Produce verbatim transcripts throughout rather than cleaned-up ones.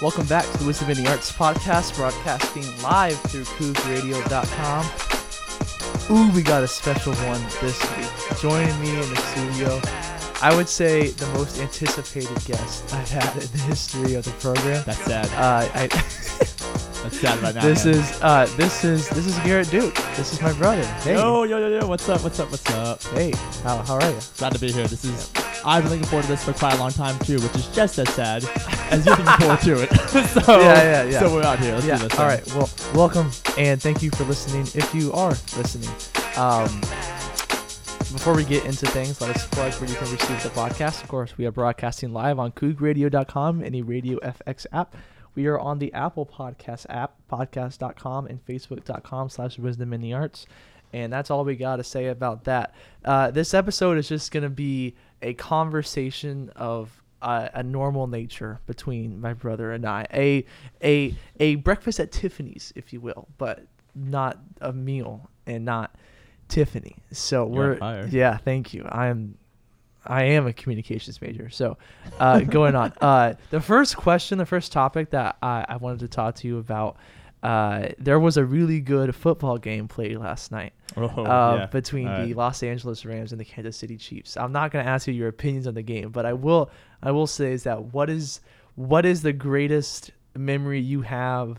Welcome back to the Wisdom in the Arts podcast, broadcasting live through coog radio dot com. Ooh, we got a special one this week. Joining me in the studio, I would say the most anticipated guest I've had in the history of the program. That's sad. Uh, I, That's sad about that. This man. is uh, this is this is Garrett Duke. This is my brother. Hey. Yo yo yo yo. What's up? What's up? What's up? Hey. How how are you? Glad to be here. This is. I've been looking forward to this for quite a long time too, which is just as sad as you're looking forward to it. so, yeah, yeah, yeah. So we're out here. Let's yeah. do this. All right. Well, welcome and thank you for listening. If you are listening. Um, Before we get into things, let us plug where you can receive the podcast. Of course, we are broadcasting live on coog radio dot com and the Radio F X app. We are on the Apple Podcast app, podcast dot com and facebook dot com slash wisdom in the arts. And that's all we got to say about that. Uh, this episode is just going to be a conversation of uh, a normal nature between my brother and I. A, a, a breakfast at Tiffany's, if you will, but not a meal and not... Tiffany. So You're we're yeah, thank you. I'm I am a communications major. So uh going on. Uh the first question, the first topic that I, I wanted to talk to you about, uh there was a really good football game played last night oh, uh, yeah. between All the right. Los Angeles Rams and the Kansas City Chiefs. I'm not gonna ask you your opinions on the game, but I will I will say is that what is what is the greatest memory you have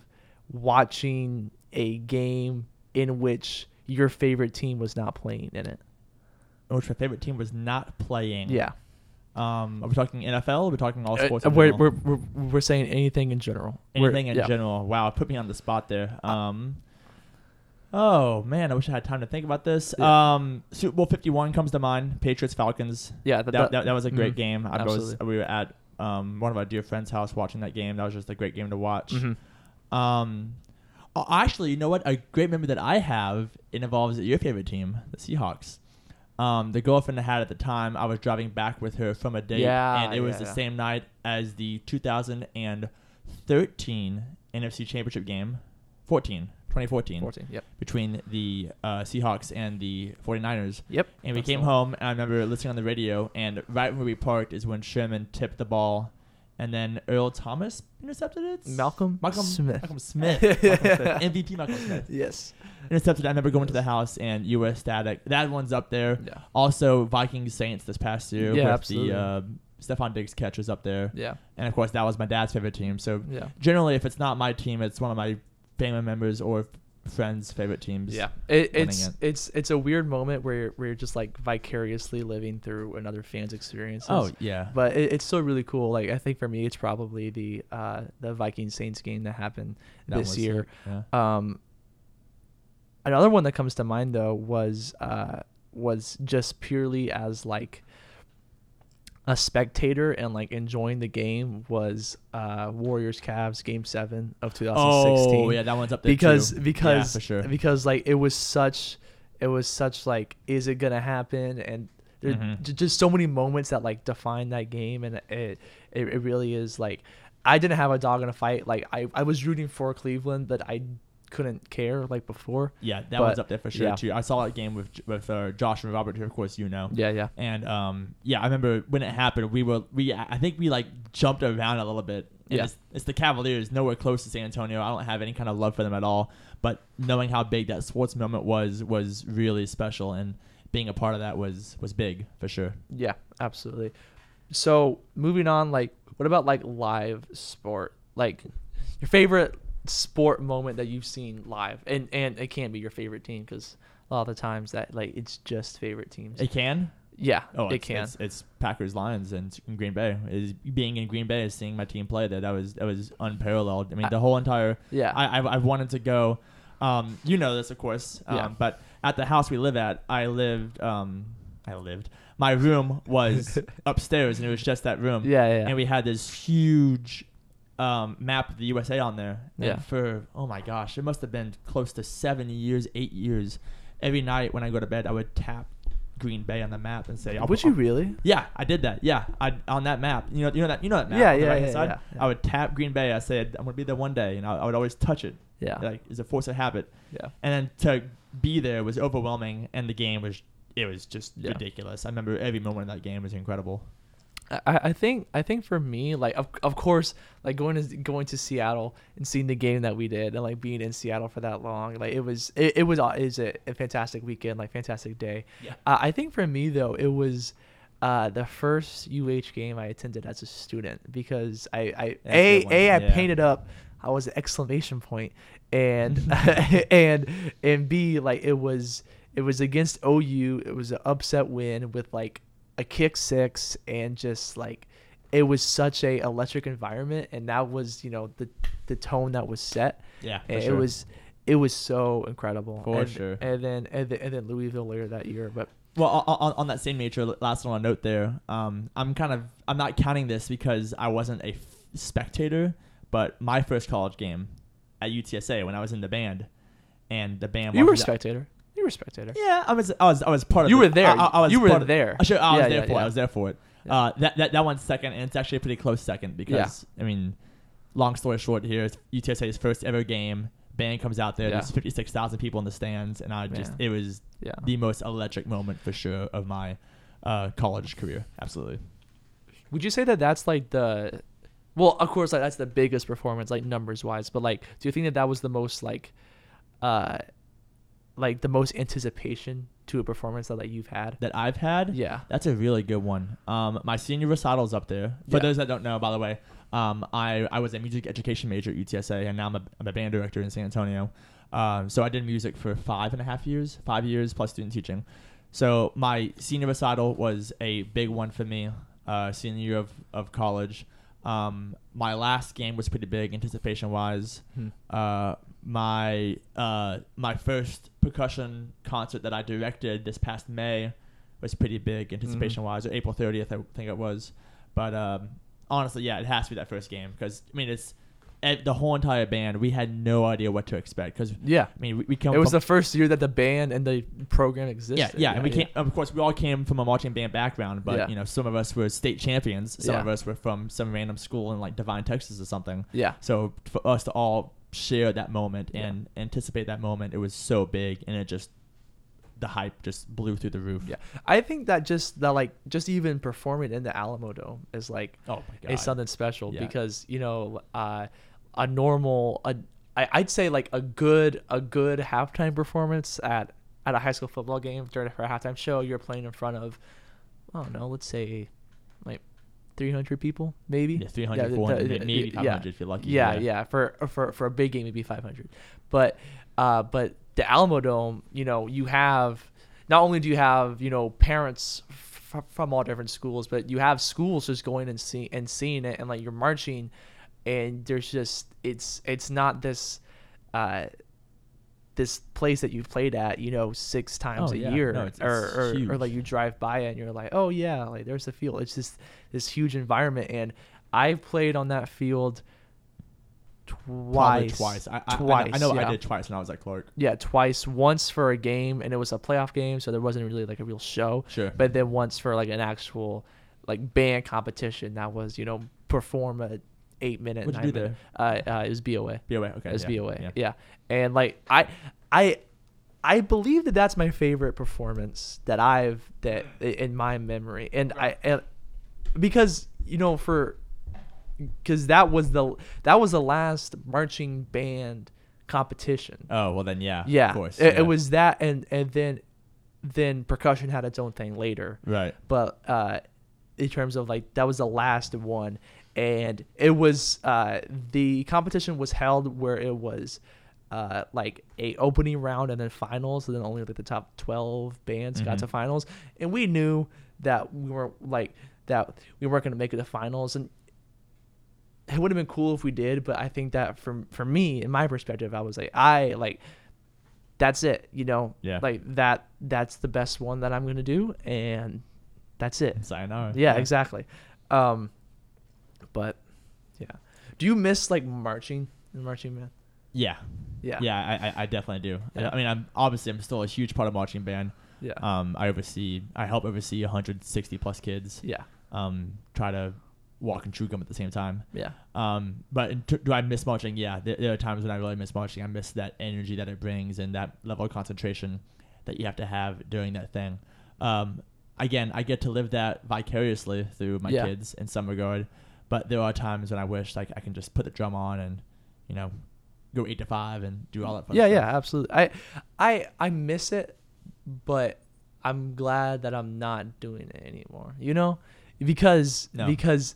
watching a game in which your favorite team was not playing in it? Which my favorite team was not playing. Yeah. Um, are we talking N F L? Are we talking all sports? Uh, we're, we're, we're, we're saying anything in general. Anything we're, in yeah. general. Wow, put me on the spot there. Um, oh, man, I wish I had time to think about this. Yeah. Um, Super Bowl fifty-one comes to mind. Patriots, Falcons. Yeah. That, that, that, that was a great mm-hmm. game. I was, we were at um, one of our dear friends' house watching that game. That was just a great game to watch. Mm-hmm. Um Actually, you know what? A great memory that I have, it involves your favorite team, the Seahawks. Um, the girlfriend I had at the time, I was driving back with her from a date, yeah, and it yeah, was the yeah. same night as the two thousand thirteen N F C Championship game, fourteen, twenty fourteen, fourteen, yep. between the uh, Seahawks and the forty-niners. Yep. And we That's came cool. home, and I remember listening on the radio, and right where we parked is when Sherman tipped the ball. And then Earl Thomas intercepted it. Malcolm, Malcolm Smith. Malcolm Smith. Malcolm Smith. M V P Malcolm Smith. Yes. Intercepted. I remember going yes. to the house and you were ecstatic. That one's up there. Yeah. Also, Vikings Saints this past year. Yeah, with absolutely. The uh, Stephon Diggs catch was up there. Yeah. And, of course, that was my dad's favorite team. So, yeah. generally, if it's not my team, it's one of my family members or friends' favorite teams. Yeah. It, it's it. it's it's a weird moment where you're, where you're just like vicariously living through another fan's experiences. Oh yeah. But it, it's still really cool. Like I think for me it's probably the uh the Vikings Saints game that happened that this year. Yeah. Um another one that comes to mind though was uh was just purely as like a spectator and like enjoying the game was uh, Warriors Cavs game seven of twenty sixteen. Oh yeah, that one's up there because too. because yeah, for sure. because like it was such it was such like is it gonna happen, and there's mm-hmm. j- just so many moments that like define that game, and it, it it really is like I didn't have a dog in a fight. Like I I was rooting for Cleveland, but I couldn't care like before. Yeah, that but, one's up there for sure yeah. too. I saw that game with with uh, Josh and Robert here, of course, you know. Yeah, yeah. And um, yeah, I remember when it happened, we were we I think we like jumped around a little bit. And yeah, it's, it's the Cavaliers, nowhere close to San Antonio. I don't have any kind of love for them at all, but knowing how big that sports moment was was really special, and being a part of that was was big for sure. Yeah, absolutely. So moving on, like what about like live sport? Like your favorite sport moment that you've seen live, and and it can be your favorite team, because a lot of the times that like it's just favorite teams. It can yeah oh it it's, can it's, it's Packers Lions and Green Bay. Is being in Green Bay, is seeing my team play there, that was that was unparalleled. I mean, I, the whole entire yeah I I've, I've wanted to go, um you know this of course, um yeah. but at the house we live at, I lived um I lived my room was upstairs, and it was just that room. yeah yeah, yeah. And we had this huge Um, map of the U S A on there. And yeah. for, oh my gosh, it must have been close to seven years, eight years. Every night when I go to bed, I would tap Green Bay on the map and say, I'll, "Would I'll, you really?" Yeah, I did that. Yeah, I on that map. You know, you know that. You know that map. Yeah, on yeah, the right yeah, side, yeah, yeah. I would tap Green Bay. I said, "I'm gonna be there one day," and I, I would always touch it. Yeah, like it's a force of habit. Yeah, and then to be there was overwhelming, and the game was it was just yeah. ridiculous. I remember every moment of that game was incredible. I, I think I think for me, like of of course, like going to going to Seattle and seeing the game that we did, and like being in Seattle for that long, like it was it, it was it was a, a fantastic weekend, like fantastic day. Yeah. Uh, I think for me though, it was uh, the first U H game I attended as a student, because I I That's a a yeah. I painted up. I was an exclamation point, and and and B, like it was it was against O U. It was an upset win with like a kick six, and just like it was such a electric environment, and that was, you know, the the tone that was set. Yeah, and sure. it was it was so incredible. For and, sure. And then and then and then Louisville later that year, but. Well, on, on that same nature, last one I'll note there. Um, I'm kind of I'm not counting this because I wasn't a f- spectator, but my first college game at U T S A when I was in the band, and the band. You were a spectator. Out. You were a spectator. Yeah, I was. I was. I was part of. You it. were there. I, I was you were there. Of, I, should, I yeah, was there yeah, for yeah. it. I was there for it. Yeah. Uh, that that that one's second, and it's actually a pretty close second because yeah. I mean, long story short, here it's U T S A's first ever game. Band comes out there. Yeah. There's fifty-six thousand people in the stands, and I just yeah. it was yeah. the most electric moment for sure of my uh, college career. Absolutely. Would you say that that's like the, well, of course, like that's the biggest performance, like numbers wise. But like, do you think that that was the most like, uh, like the most anticipation to a performance that like you've had that I've had? Yeah, that's a really good one. Um, my senior recital's up there. For yeah. those that don't know, by the way. Um, I, I was a music education major at U T S A, and now I'm a, I'm a band director in San Antonio. Um, so I did music for five and a half years, five years plus student teaching. So my senior recital was a big one for me, uh, senior year of, of college. Um, my last game was pretty big, anticipation-wise. Hmm. Uh, my uh, my first percussion concert that I directed this past May was pretty big, anticipation-wise, mm-hmm. or April thirtieth, I think it was. But... Um, honestly, yeah, it has to be that first game because, I mean, it's the whole entire band. We had no idea what to expect because, yeah, I mean, we, we come. It was the first year that the band and the program existed. Yeah, yeah, yeah and we yeah. came. Of course, we all came from a marching band background, but yeah. you know, some of us were state champions. Some yeah. of us were from some random school in like Devine, Texas, or something. Yeah. So for us to all share that moment and yeah. anticipate that moment, it was so big, and it just. The hype just blew through the roof. Yeah, I think that just that like just even performing in the Alamo Dome is like oh my God. Is something special yeah. because you know uh, a normal a I, I'd say like a good a good halftime performance at at a high school football game during for a halftime show you're playing in front of I don't know let's say like three hundred people maybe yeah three hundred yeah, four hundred th- maybe five hundred yeah. if you're lucky yeah, yeah yeah for for for a big game maybe five hundred but uh but. The Alamo Dome, you know, you have not only do you have, you know, parents f- from all different schools, but you have schools just going and see and seeing it, and like you're marching, and there's just it's it's not this uh, this place that you've played at, you know, six times oh, a yeah. year, no, it's, or, it's or, or like you drive by it and you're like, oh yeah, like there's the field. It's just this huge environment, and I played on that field. Twice, twice. I, twice. I, I know yeah. I did twice when I was at Clark. Yeah, twice. Once for a game, and it was a playoff game, so there wasn't really like a real show. Sure. But then once for like an actual like band competition that was, you know, perform a eight minute. What'd you do there? Uh, uh, it was B O A. B O A. Okay. It was yeah, B O A. Yeah. yeah. And like I, I, I believe that that's my favorite performance that I've that in my memory, and I and because you know for. Because that was the that was the last marching band competition. Oh well, then yeah, yeah. Of course, it, yeah. it was that, and and then then percussion had its own thing later. Right. But uh, in terms of like that was the last one, and it was uh, the competition was held where it was uh, like a opening round and then finals, and then only like the top twelve bands mm-hmm. got to finals, and we knew that we weren't like that we weren't going to make it to finals and. It would have been cool if we did, but I think that from for me, in my perspective, I was like, I like, that's it, you know, yeah, like that that's the best one that I'm gonna do, and that's it. Sayonara. Yeah, yeah, exactly. Um, but yeah, do you miss like marching and marching band? Yeah, yeah, yeah. I I definitely do. Yeah. I mean, I'm obviously I'm still a huge part of marching band. Yeah. Um, I oversee, I help oversee one hundred sixty plus kids. Yeah. Um, try to. Walk and chew gum at the same time. Yeah. Um. But t- do I miss marching? Yeah. There, there are times when I really miss marching. I miss that energy that it brings and that level of concentration that you have to have during that thing. Um. again, I get to live that vicariously through my yeah. kids in some regard. But there are times when I wish like I can just put the drum on and, you know, go eight to five and do all that fun yeah, stuff. Yeah, yeah, absolutely. I, I, I miss it, but I'm glad that I'm not doing it anymore. You know, because no. because.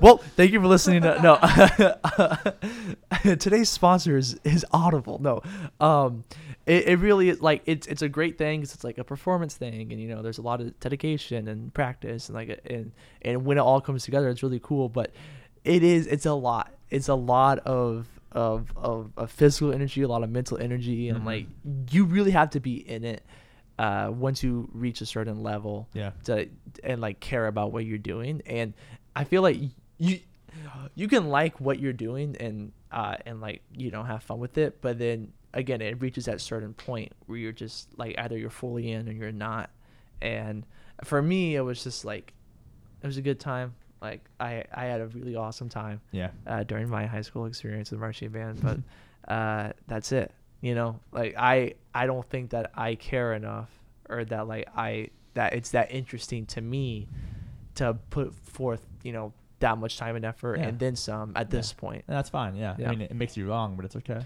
Well, thank you for listening. To, no, today's sponsor is, is Audible. No, um, it, it really is like it's it's a great thing because it's like a performance thing, and you know, there's a lot of dedication and practice, and like and and when it all comes together, it's really cool. But it is it's a lot. It's a lot of. Of, of of physical energy, a lot of mental energy, and mm-hmm. like you really have to be in it uh once you reach a certain level yeah to and like care about what you're doing. And I feel like you you can like what you're doing and uh and like you know have fun with it, but then again it reaches that certain point where you're just like either you're fully in or you're not. And for me it was just like it was a good time. Like I, I had a really awesome time yeah. uh, during my high school experience with marching band, but uh, that's it. You know, like I, I don't think that I care enough or that like I that it's that interesting to me to put forth, you know, that much time and effort yeah. and then some at yeah. this point. And that's fine. Yeah. yeah. I mean, it, it makes you wrong, but it's okay.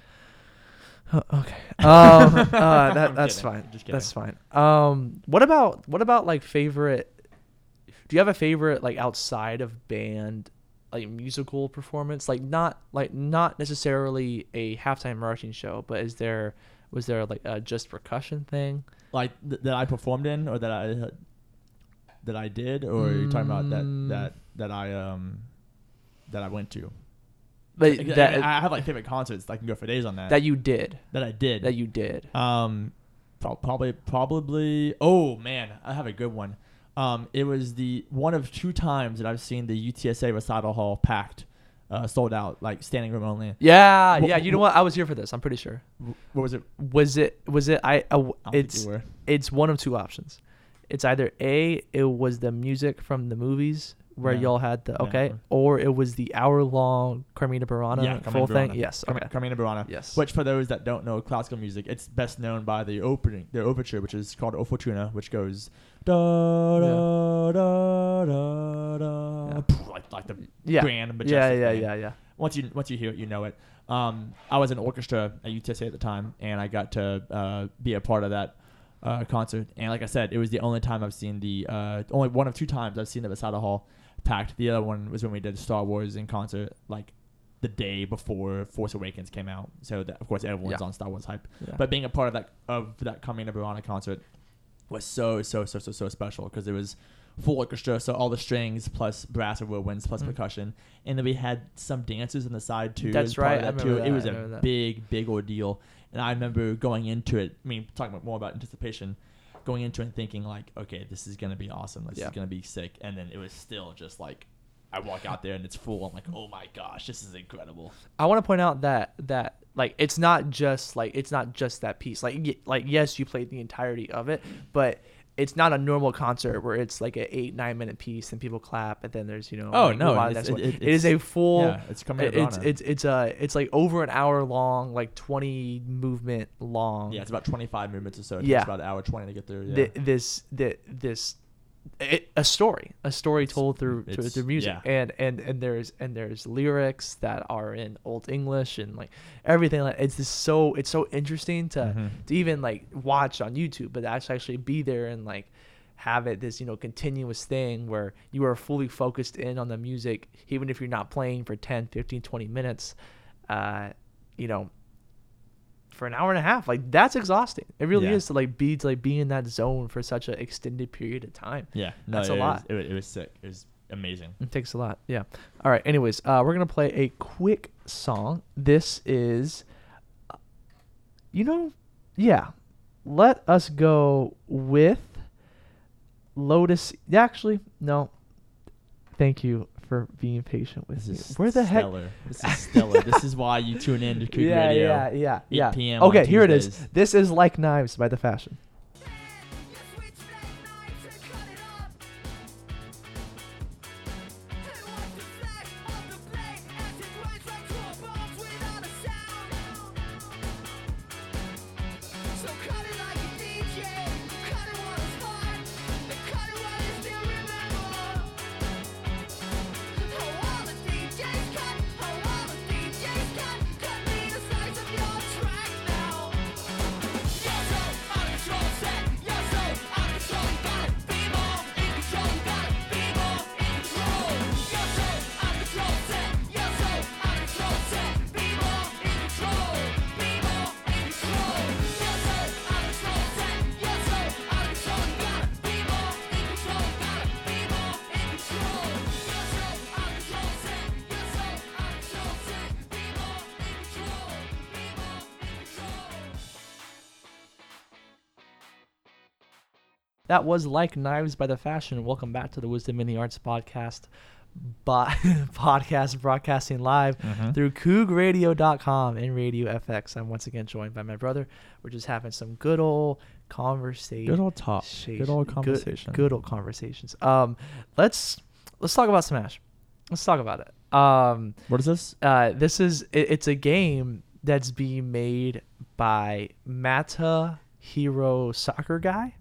Oh, okay. Um, uh, that, that's kidding. fine. That's fine. Um, what about what about like favorite? Do you have a favorite, like, outside of band, like, musical performance? Like, not like not necessarily a halftime marching show, but is there, was there, like, a just percussion thing? Like, th- that I performed in or that I that I did? Or mm. are you talking about that that, that I um that I went to? But like, that, I, mean, I have, like, favorite concerts. I can go for days on that. That you did. That I did. That you did. Um, pro- Probably, probably, oh, man, I have a good one. Um, it was the one of two times that I've seen the U T S A recital hall packed, uh, sold out, like standing room only. Yeah, w- yeah. You know what? I was here for this. I'm pretty sure. W- what was it? Was it? Was it? I. Uh, it's. It's one of two options. It's either A, it was the music from the movies where yeah. y'all had the okay, yeah. or it was the hour long Carmina Burana yeah, full Burana. thing. Yes, okay. Carm- Carmina Burana. Yes. Which for those that don't know classical music, it's best known by the opening, their overture, which is called O Fortuna, which goes. Da, da, yeah. da, da, da, yeah. poof, like, like the yeah. grand majestic yeah yeah, yeah yeah yeah once you once you hear it you know it. um I was in orchestra at U T S A at the time, and I got to uh be a part of that uh concert, and like I said, it was the only time I've seen the uh only one of two times I've seen the recital hall packed. The other one was when we did Star Wars in concert, like the day before Force Awakens came out, so that, of course everyone's yeah. on Star Wars hype yeah. but being a part of that of that Carmina Burana concert was so, so, so, so, so special because it was full orchestra, so all the strings plus brass and whirlwinds plus mm-hmm. percussion, and then we had some dancers on the side too. That's right. That I too. That. It was I a that. big, big ordeal, and I remember going into it, I mean, talking about more about anticipation, going into it and thinking like, okay, this is going to be awesome. This yeah. is going to be sick, and then it was still just like, I walk out there and it's full. I'm like, oh my gosh, this is incredible. I want to point out that that like it's not just like it's not just that piece. Like y- like yes, you played the entirety of it, but it's not a normal concert where it's like an eight nine minute piece and people clap and then there's you know. Oh like, no, it, it, it, it is a full. Yeah, it's coming. It's it's it's a it's like over an hour long, like twenty movement long. Yeah, it's about twenty five movements or so. It yeah, takes about an hour twenty to get through. Yeah. The, this the, this. It, a story a story it's, told through through, through music yeah. and and and there's and there's lyrics that are in Old English and like everything like it's just so it's so interesting to mm-hmm. to even like watch on YouTube, but to actually be there and like have it this you know continuous thing where you are fully focused in on the music even if you're not playing for ten, fifteen, twenty minutes uh you know for an hour and a half. Like that's exhausting. It really yeah. is to like be to like be in that zone for such an extended period of time. Yeah, no, that's a it lot. Was, it, it was sick. It was amazing. It takes a lot. Yeah. All right. Anyways, uh, we're gonna play a quick song. This is, uh, you know, yeah. Let us go with Lotus. Actually, no. Thank you for being patient with this. Is Where the stellar. heck? This is stellar. This is why you tune in to Coog yeah, Radio. Yeah, yeah, yeah. eight p.m. Okay, here it is. This is Like Knives by The Fashion. That was Like Knives by The Fashion. Welcome back to the Wisdom in the Arts podcast, bo- podcast broadcasting live mm-hmm. through coog radio dot com and Radio F X. I'm once again joined by my brother. We're just having some good old conversation. Good old talk. Good old conversation. Good, good old conversations. Um, let's let's talk about Smash. Let's talk about it. Um, what is this? Uh, this is it, it's a game that's being made by Mata Hero Soccer Guy.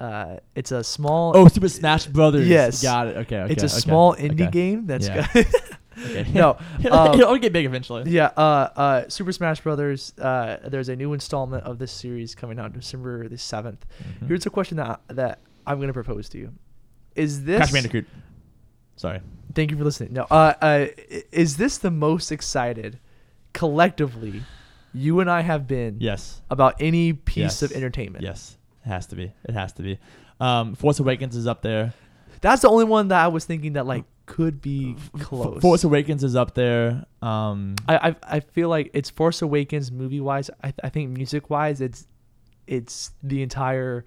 Uh, it's a small. Oh, Super Smash Brothers. Yes, got it. Okay, okay. It's a okay, small indie okay. game. That's yeah. good. okay. No, um, it'll get big eventually. Yeah. Uh, uh, Super Smash Brothers. Uh, there's a new installment of this series coming out December the seventh. Mm-hmm. Here's a question that that I'm going to propose to you: Is this Crash Bandicoot? Sorry. Thank you for listening. No. Uh, uh, is this the most excited collectively you and I have been? Yes. About any piece yes. of entertainment. Yes. It has to be. It has to be. Um, Force Awakens is up there. That's the only one that I was thinking that like could be close. Force Awakens is up there. Um, I, I I feel like it's Force Awakens movie wise. I I think music wise, it's it's the entire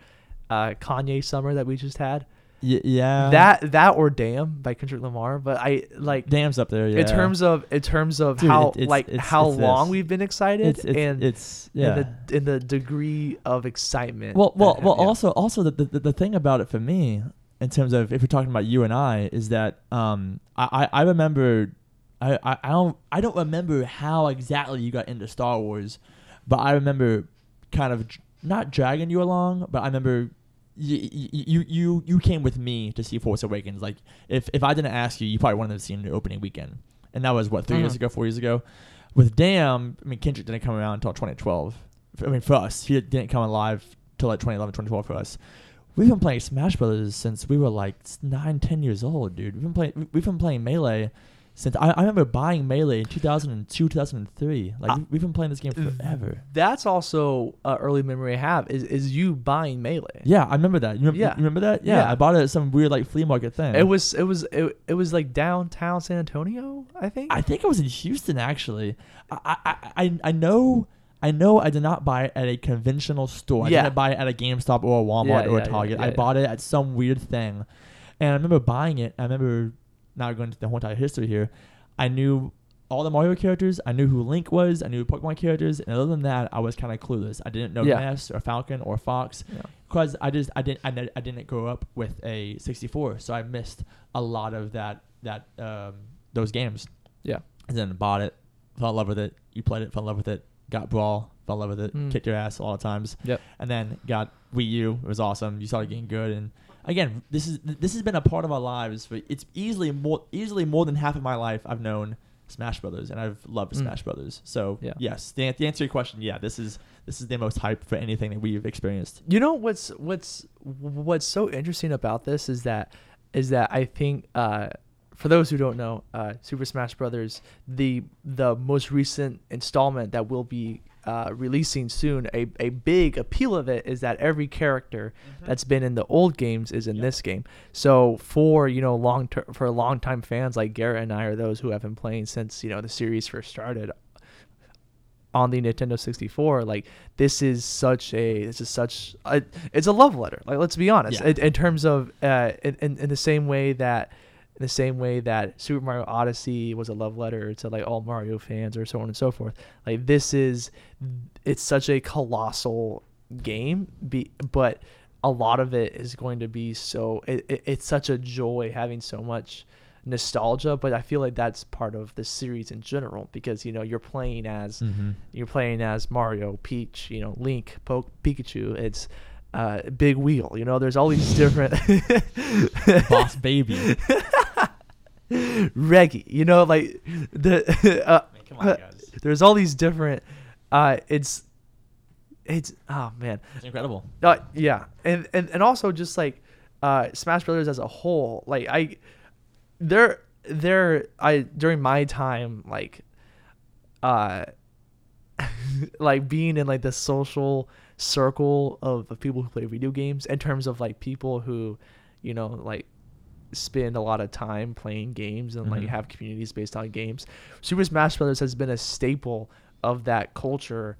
uh, Kanye summer that we just had. Y- yeah. That that or Damn by Kendrick Lamar. But I like Damn's up there. Yeah. In terms of in terms of Dude, how it, it's, like it's, how it's long this. we've been excited it's, it's, and it's yeah and the, and the degree of excitement. Well, well, that, well. Yeah. Also, also the, the the thing about it for me in terms of if we're talking about you and I is that um I I, I remember I, I I don't I don't remember how exactly you got into Star Wars, but I remember kind of not dragging you along, but I remember. You, you you you came with me to see Force Awakens. Like if, if I didn't ask you, you probably wouldn't have seen the opening weekend. And that was what three mm-hmm. years ago, four years ago. With Damn, I mean Kendrick didn't come around until twenty twelve. I mean for us, he didn't come alive till like twenty eleven, twenty twelve for us. We've been playing Smash Brothers since we were like nine, ten years old, dude. We've been playing we've been playing Melee since I, I remember buying Melee in two thousand two, two thousand three. Like I, we've been playing this game forever. That's also an uh, early memory I have is, is you buying Melee. Yeah, I remember that. You remember, yeah. you remember that? Yeah, yeah, I bought it at some weird like flea market thing. It was it was it, it was like downtown San Antonio, I think. I think it was in Houston actually. I I I, I know I know I did not buy it at a conventional store. I yeah. didn't buy it at a GameStop or a Walmart yeah, or yeah, a Target. Yeah, yeah, I yeah. bought it at some weird thing. And I remember buying it. I remember Now going to the whole entire history here. I knew all the Mario characters. I knew who Link was. I knew Pokemon characters. And other than that, I was kind of clueless. I didn't know yeah. Ness or Falcon or Fox because yeah. I just I didn't I, I didn't grow up with a sixty-four, so I missed a lot of that that um, those games. Yeah, and then bought it, fell in love with it. You played it, fell in love with it. Got Brawl, fell in love with it. Mm. Kicked your ass a lot of times. Yep. And then got Wii U. It was awesome. You started getting good and. Again, this is this has been a part of our lives. For it's easily more easily more than half of my life I've known Smash Brothers, and I've loved mm. Smash Brothers. So yeah. yes, the, the answer to your question, yeah, this is this is the most hype for anything that we've experienced. You know what's what's what's so interesting about this is that is that I think uh, for those who don't know, uh, Super Smash Brothers, the the most recent installment that will be. Uh, releasing soon, a, a big appeal of it is that every character mm-hmm. that's been in the old games is in yep. this game. So for you know long ter- for long time fans like Garrett and I are those who have been playing since you know the series first started on the Nintendo sixty-four. Like this is such a this is such a, it's a love letter. Like let's be honest. Yeah. In, in terms of uh, in, in in the same way that. The same way that Super Mario Odyssey was a love letter to like all Mario fans or so on and so forth. Like this is, it's such a colossal game, be, but a lot of it is going to be so, it, it, it's such a joy having so much nostalgia, but I feel like that's part of the series in general because, you know, you're playing as, mm-hmm. you're playing as Mario, Peach, you know, Link, Poke, Pikachu. It's, Uh, big wheel, you know. There's all these different boss baby, Reggie. You know, like the. Uh, man, come on, guys. There's all these different. Uh, it's, it's oh man, it's incredible. Uh, yeah, and, and and also just like, uh, Smash Brothers as a whole, like I, there there I during my time like, uh, like being in like the social. circle of, of people who play video games in terms of like people who you know like spend a lot of time playing games and mm-hmm. like have communities based on games. Super Smash Brothers has been a staple of that culture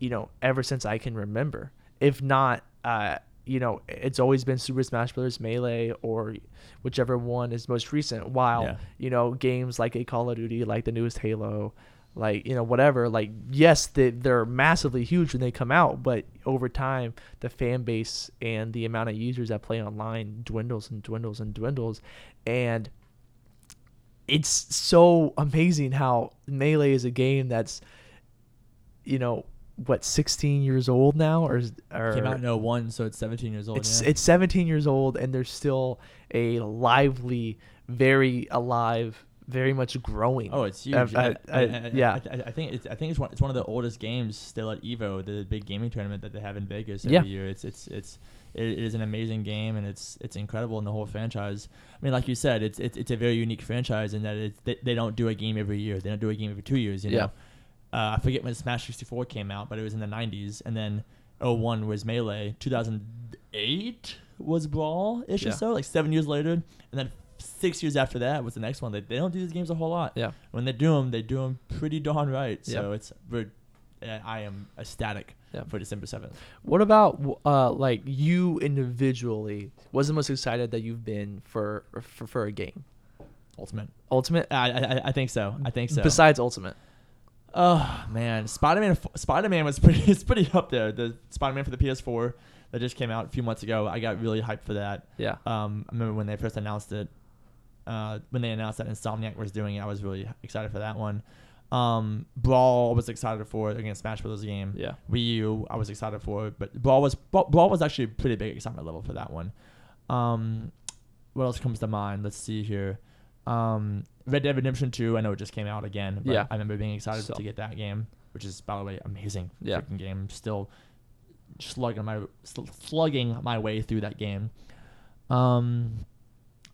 you know ever since I can remember, if not uh you know, it's always been Super Smash Brothers, Melee, or whichever one is most recent. While, yeah. you know, games like a Call of Duty, like the newest Halo, like, you know, whatever, like, yes, they, they're massively huge when they come out, but over time, the fan base and the amount of users that play online dwindles and dwindles and dwindles. And it's so amazing how Melee is a game that's, you know, what, sixteen years old now, or, or came out in oh one, so it's seventeen years old. It's, yeah. it's seventeen years old, and there's still a lively, very alive, very much growing. Oh, it's huge. I, I, I, I, yeah, I, I think it's I think it's one it's one of the oldest games still at Evo, the big gaming tournament that they have in Vegas every yeah. year. It's it's it's it is an amazing game, and it's it's incredible in the whole franchise. I mean, like you said, it's it's, it's a very unique franchise in that it's, they, they don't do a game every year. They don't do a game every two years. You yeah. know, uh, I forget when Smash sixty-four came out, but it was in the nineties, and then oh one was Melee, two thousand eight was Brawl ish yeah. or so, like seven years later, and then. Six years after that was the next one. They, they don't do these games a whole lot. Yeah. When they do them, they do them pretty darn right. So yeah. it's I am ecstatic yeah. for December seventh. What about uh like you individually? What's the most excited that you've been for for, for a game? Ultimate. Ultimate? I, I I think so. I think so. Besides Ultimate. Oh man, Spider Man. Spider Man was pretty. It's pretty up there. The Spider Man for the P S four that just came out a few months ago. I got really hyped for that. Yeah. Um, I remember when they first announced it. Uh, when they announced that Insomniac was doing it, I was really excited for that one. Um, Brawl was excited for it against Smash Brothers game. Yeah. Wii U, I was excited for it, but Brawl was Brawl was actually a pretty big excitement level for that one. Um, what else comes to mind? Let's see here. Um, Red Dead Redemption two, I know it just came out again, but yeah. I remember being excited so. to get that game, which is, by the way, amazing yeah. freaking game. Still slugging my sl- slugging my way through that game. Um,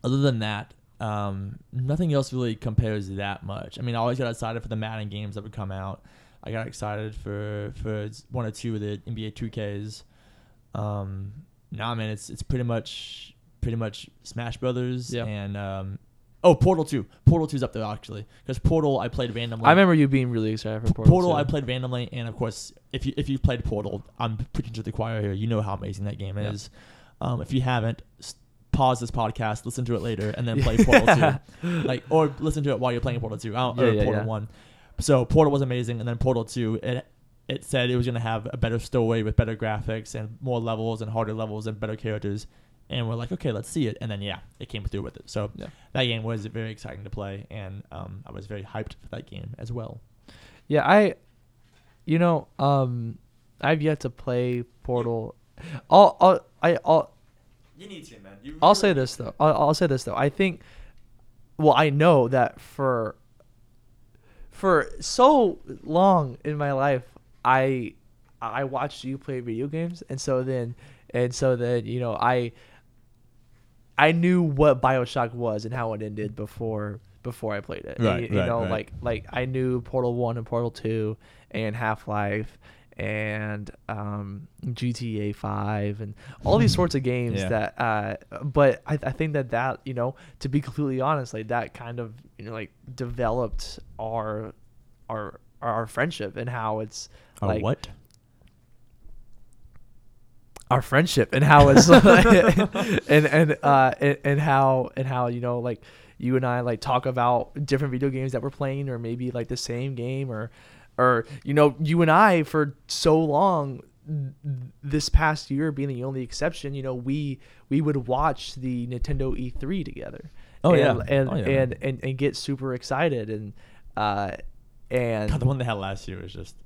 other than that. Um, nothing else really compares that much. I mean, I always got excited for the Madden games that would come out. I got excited for, for one or two of the N B A two Ks. Um, nah, man, it's it's pretty much pretty much Smash Brothers yeah. and um, oh, Portal two. Portal two is up there actually because Portal I played randomly. I remember you being really excited for Portal. Portal two. I played randomly, and of course, if you if you played Portal, I'm preaching to the choir here. You know how amazing that game yeah. is. Um, if you haven't. Pause this podcast, listen to it later, and then play Portal two, like, or listen to it while you're playing Portal two. I don't, yeah, or yeah, Portal yeah. one. So Portal was amazing, and then Portal two, it it said it was gonna have a better story with better graphics and more levels and harder levels and better characters, and we're like, okay, let's see it, and then yeah, it came through with it. So yeah. that game was very exciting to play, and um, I was very hyped for that game as well. Yeah, I, you know, um, I've yet to play Portal. All, all, I all. You need to, man. You I'll really say this, to. though. I'll, I'll say this, though. I think, well, I know that for for so long in my life, I I watched you play video games. And so then, and so then, you know, I I knew what BioShock was and how it ended before before I played it. Right, and, you right, know, right. like like I knew Portal one and Portal two and Half-Life. And um, G T A five and all these sorts of games yeah. that, uh, but I, I think that that, you know, to be completely honest, like that kind of, you know, like developed our, our, our friendship and how it's our like what? Our friendship and how it's like, and, and, uh, and, and how, and how, you know, like you and I like talk about different video games that we're playing or maybe like the same game or, Or, you know, you and I, for so long, this past year being the only exception, you know, we we would watch the Nintendo E three together. Oh, and, yeah. And, oh, yeah. And, and and get super excited. And uh, and God, the one they had last year was just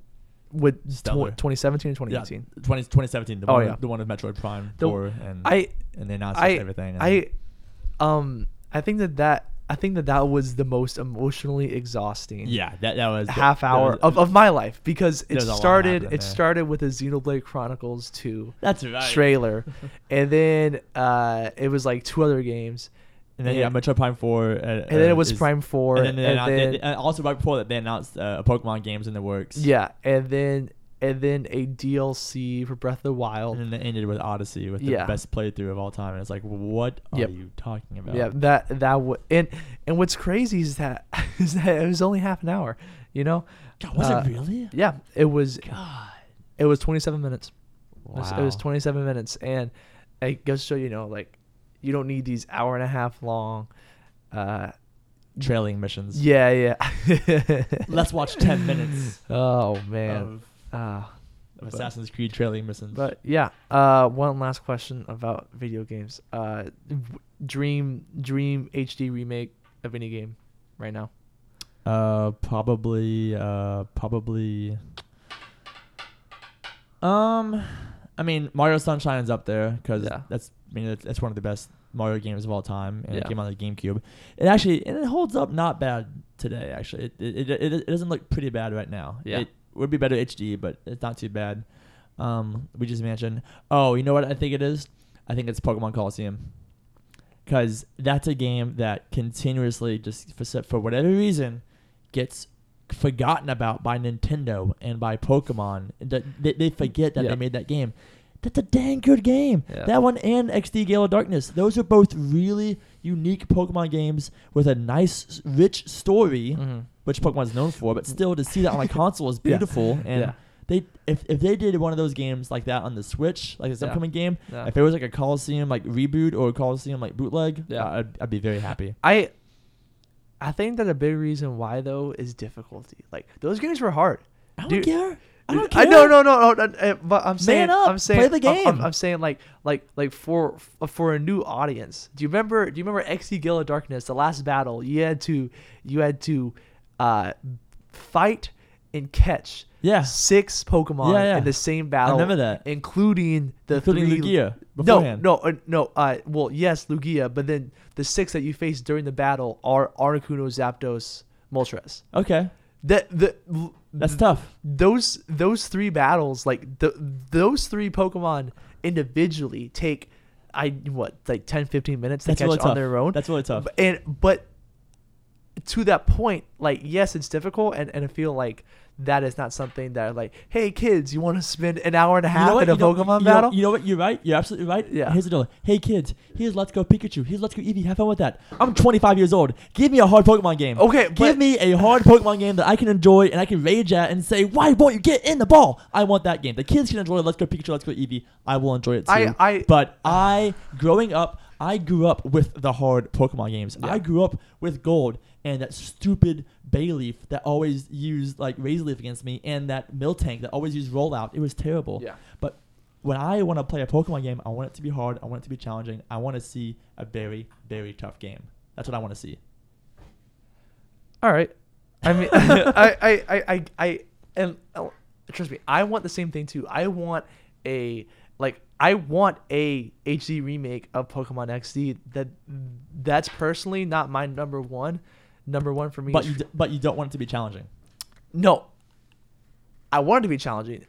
with tw- twenty seventeen and twenty eighteen. Yeah, twenty, twenty seventeen, the, oh, one, yeah. the one with Metroid Prime the, four. And, I, and they announced I, everything. And I, um, I think that that... I think that that was the most emotionally exhausting. Yeah, that, that was half the, hour was, of, of my life because it started. It started with a Xenoblade Chronicles two. That's right. Trailer, and then uh, it was like two other games, and then and, yeah, Metroid Prime four, uh, and then it was is, Prime four, and then, and and then, then and also right before that they announced uh, a Pokemon games in the works. Yeah, and then. And then a D L C for Breath of the Wild. And then they ended with Odyssey with the yeah. best playthrough of all time. And it's like, what are yep. you talking about? Yeah, that that w- and and what's crazy is that is that it was only half an hour. You know, God, was uh, it really? Yeah, it was. God, it was twenty-seven minutes. Wow. It was, it was twenty-seven minutes, and it goes to show, you know, like, you don't need these hour and a half long uh, trailing missions. Yeah, yeah. Let's watch ten minutes. Oh man, of, uh, of Assassin's but, Creed trailing missions. But yeah, uh, one last question about video games. Uh, dream, dream H D remake of any game right now. Uh, probably, uh, probably. Um, I mean, Mario Sunshine's up there because yeah. that's, I mean, that's one of the best Mario games of all time, and yeah. it came out on the GameCube. It actually, and it holds up not bad today. Actually, it it it, it doesn't look pretty bad right now. Yeah. It would be better H D, but it's not too bad. Um, we just mentioned. Oh, you know what I think it is? I think it's Pokemon Coliseum, because that's a game that continuously just for for whatever reason gets forgotten about by Nintendo and by Pokemon. They, they forget that yeah. they made that game. That's a dang good game. Yeah. That one and X D Gale of Darkness. Those are both really unique Pokemon games with a nice, rich story, mm-hmm. which Pokemon is known for. But still, to see that on a console is beautiful. Yeah. And yeah. they, if if they did one of those games like that on the Switch, like this yeah. upcoming game, yeah. if it was like a Coliseum like reboot or a Coliseum like bootleg, yeah. uh, I'd, I'd be very happy. I I think that a big reason why though is difficulty. Like those games were hard. I don't Dude, care. I don't care. I, no, no, no, no, no. But I'm saying, man up, I'm saying, play the game. I'm, I'm, I'm saying, like, like, like for for a new audience. Do you remember? Do you remember X D Gale of Darkness? The last battle, you had to, you had to, uh, fight and catch. Yeah. Six Pokemon yeah, yeah. in the same battle. I remember that, including the including three Lugia. Beforehand. No, no, uh, no. Uh, well, yes, Lugia, but then the six that you face during the battle are Articuno, Zapdos, Moltres. Okay. That the. the That's tough. Those those three battles, like the, those three Pokemon individually take, I what like ten, fifteen minutes to That's catch really on tough. Their own. That's really tough. And but to that point, like yes, it's difficult, and, and I feel like that is not something that like, hey kids, you want to spend an hour and a half you know in a you Pokemon you battle? Know, you know what? You're right. You're absolutely right. Yeah. Here's the deal. Hey kids, here's Let's Go Pikachu. Here's Let's Go Eevee. Have fun with that. I'm twenty-five years old. Give me a hard Pokemon game. Okay. Give but- me a hard Pokemon game that I can enjoy and I can rage at and say, why won't you get in the ball? I want that game. The kids can enjoy Let's Go Pikachu. Let's Go Eevee. I will enjoy it too. I, I, but I, growing up, I grew up with the hard Pokemon games. Yeah. I grew up with Gold and that stupid Bayleaf that always used like Razor Leaf against me, and that Miltank that always used Rollout. It was terrible. Yeah. But when I want to play a Pokemon game, I want it to be hard. I want it to be challenging. I want to see a very, very tough game. That's what I want to see. All right. I mean, I, I, I, I, I, and oh, trust me, I want the same thing too. I want a like. I want a H D remake of Pokemon X D. That that's personally not my number one. Number one for me. But you, d- but you don't want it to be challenging. No. I want it to be challenging.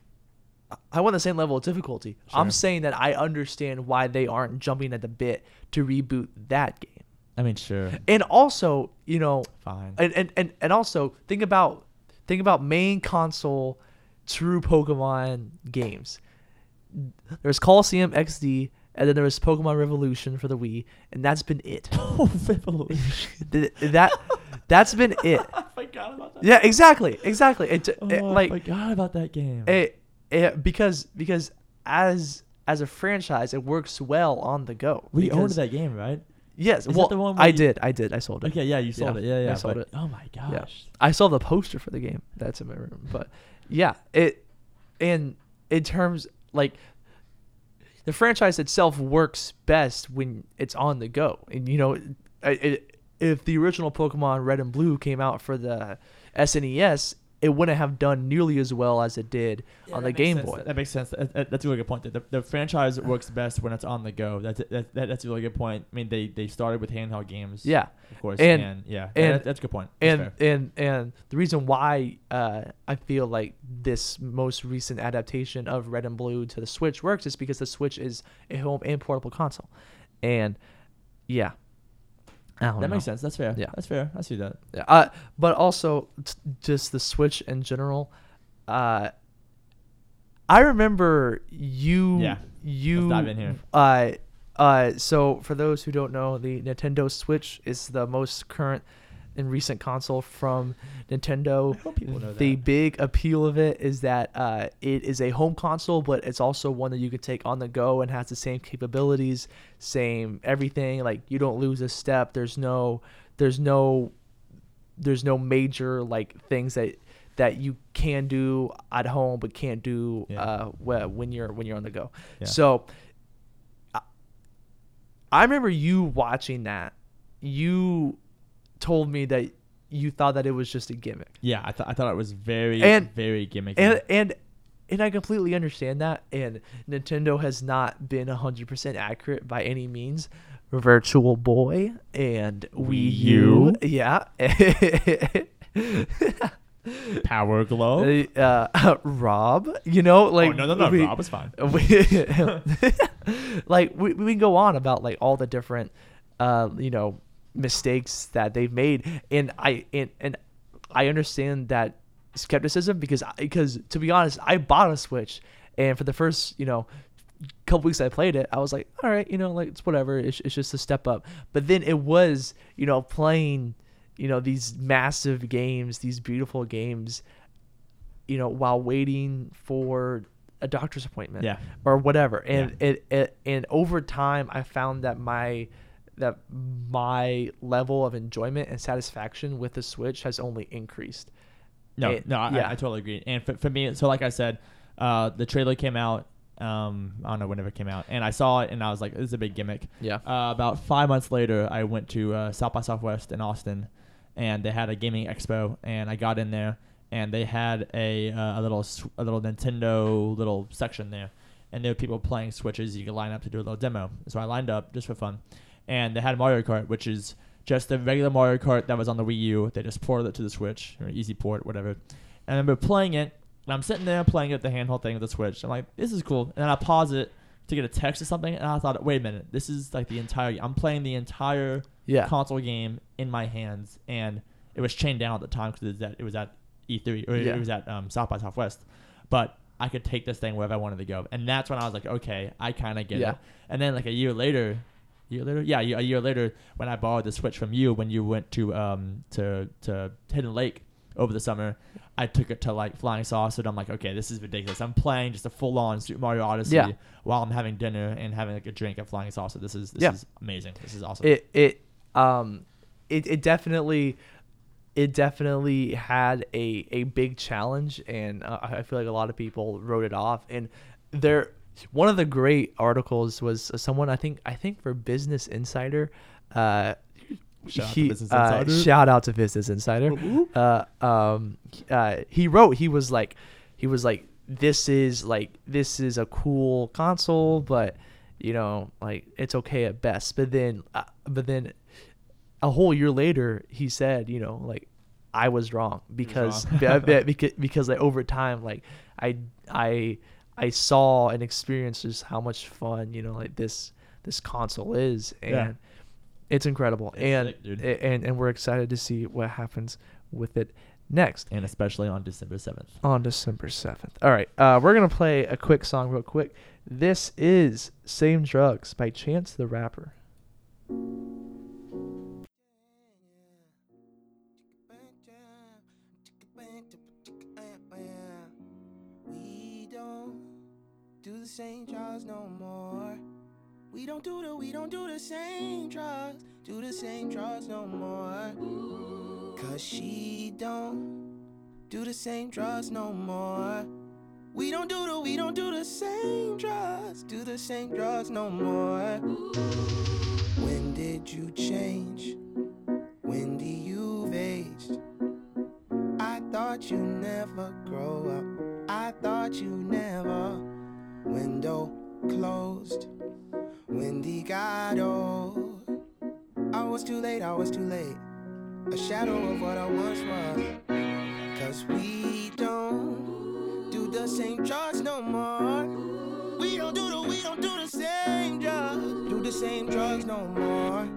I want the same level of difficulty. Sure. I'm saying that I understand why they aren't jumping at the bit to reboot that game. I mean, sure. And also, you know, fine. And and, and, and also think about think about main console true Pokemon games. There's Coliseum X D, and then there was Pokemon Revolution for the Wii, and that's been it. Oh, Revolution. that, that's been it. I forgot about that. Yeah, exactly, exactly. It, oh, it, like, I forgot about that game. It, it, because because as as a franchise, it works well on the go. We owned that game, right? Yes. Is well, the one I you, did. I did. I sold it. Okay, yeah, you sold yeah, it. Yeah, yeah. I sold but, it. Oh, my gosh. Yeah. I saw the poster for the game. That's in my room. But, yeah, it and in terms... Like, the franchise itself works best when it's on the go. And, you know, it, it, if the original Pokemon Red and Blue came out for the S N E S, it wouldn't have done nearly as well as it did yeah, on the Game sense. Boy. That, that makes sense. That, that, that's a really good point. The, the franchise works best when it's on the go. That's that, that, that's a really good point. I mean, they, they started with handheld games. Yeah. Of course. And, and yeah, and, yeah that, that's a good point. That's and, and, and the reason why uh, I feel like this most recent adaptation of Red and Blue to the Switch works is because the Switch is a home and portable console. And, yeah. I don't that know. Makes sense. That's fair. Yeah, that's fair. I see that. Yeah. Uh, but also, t- just the Switch in general. Uh, I remember you. Yeah. You. Let's dive in here. Uh, uh, so for those who don't know, the Nintendo Switch is the most current in recent console from Nintendo. I hope people know that. The big appeal of it is that uh, it is a home console, but it's also one that you can take on the go and has the same capabilities, same everything. Like, you don't lose a step. There's no, there's no, there's no major like things that that you can do at home but can't do yeah. uh, when you're when you're on the go. Yeah. So I remember you watching that. You told me that you thought that it was just a gimmick. Yeah, I thought I thought it was very and, very gimmicky. And and and I completely understand that, and Nintendo has not been one hundred percent accurate by any means. Virtual Boy and Wii U. Yeah. Power Glow. Uh, uh, Rob, you know, like... Oh, no, no, no, we, Rob was fine. We, like, we, we can go on about, like, all the different, uh, you know, mistakes that they've made. And I and, and I understand that skepticism because, because, to be honest, I bought a Switch. And for the first, you know, couple weeks I played it, I was like, all right, you know, like, it's whatever. It's, it's just a step up. But then it was, you know, playing... you know, these massive games, these beautiful games, you know, while waiting for a doctor's appointment yeah. or whatever. And yeah. it, it and over time I found that my that my level of enjoyment and satisfaction with the Switch has only increased. No, it, no, I, yeah. I, I totally agree. And for, for me, so like I said, uh, the trailer came out. Um, I don't know whenever it came out, and I saw it, and I was like, "This is a big gimmick." Yeah. Uh, about five months later, I went to uh, South by Southwest in Austin, and they had a gaming expo, and I got in there, and they had a uh, a little a little Nintendo little section there, and there were people playing Switches. You could line up to do a little demo, so I lined up just for fun, and they had Mario Kart, which is just the regular Mario Kart that was on the Wii U. They just ported it to the Switch, or easy port, whatever. And I remember playing it. And I'm sitting there playing at the handheld thing with the Switch. I'm like, this is cool. And then I pause it to get a text or something. And I thought, wait a minute. This is like the entire... I'm playing the entire yeah. console game in my hands. And it was chained down at the time because it was at E three. Or yeah. It was at um, South by Southwest. But I could take this thing wherever I wanted to go. And that's when I was like, okay, I kind of get yeah. it. And then like a year later... Year later, yeah, a year later when I borrowed the Switch from you when you went to um to to Hidden Lake over the summer... I took it to like Flying Saucer, and I'm like, okay, this is ridiculous. I'm playing just a full-on Super Mario Odyssey yeah. while I'm having dinner and having like a drink at Flying Saucer. This is this yeah. is amazing. This is awesome. It it um it, it definitely it definitely had a a big challenge, and uh, I feel like a lot of people wrote it off. And there, one of the great articles was someone I think I think for Business Insider. Uh, Shout, he, out uh, shout out to Business Insider. Uh, um, uh, he wrote, he was like, he was like, this is like, this is a cool console, but you know, like it's okay at best. But then, uh, but then a whole year later, he said, you know, like I was wrong because, was wrong. because, because like over time, like I, I, I saw and experienced just how much fun, you know, like this, this console is. And, yeah. It's incredible, it's and, sick, and and we're excited to see what happens with it next. And especially on December seventh. On December seventh. All right, uh, we're going to play a quick song real quick. This is Same Drugs by Chance the Rapper. We don't do the same drugs no more. We don't do the, we don't do the same drugs, do the same drugs no more. Cause she don't do the same drugs no more. We don't do the, we don't do the same drugs, do the same drugs no more. When did you change? When do you've aged? I thought you never grow up, I thought you never. Window closed. Wendy got old. I was too late, I was too late. A shadow of what I once was. Cause we don't do the same drugs no more. We don't do the, we don't do the same drugs, do the same drugs no more.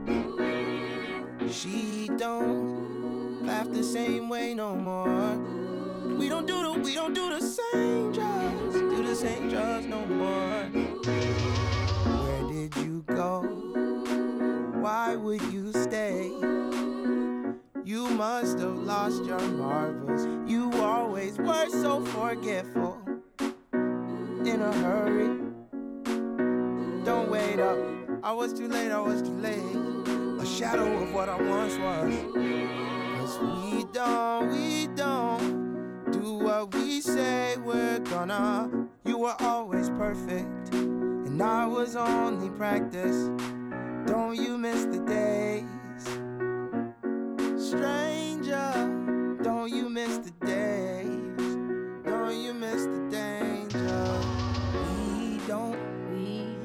She don't laugh the same way no more. We don't do the, we don't do the same drugs, do the same drugs no more. Why would you stay? You don't wait up. I was too late, I was too late. A shadow of what I once was. Cause we don't, we don't do what we say we're gonna. You were always perfect, and I was only practice. Don't you miss the days, stranger? Don't you miss the days? Don't you miss the danger? We don't.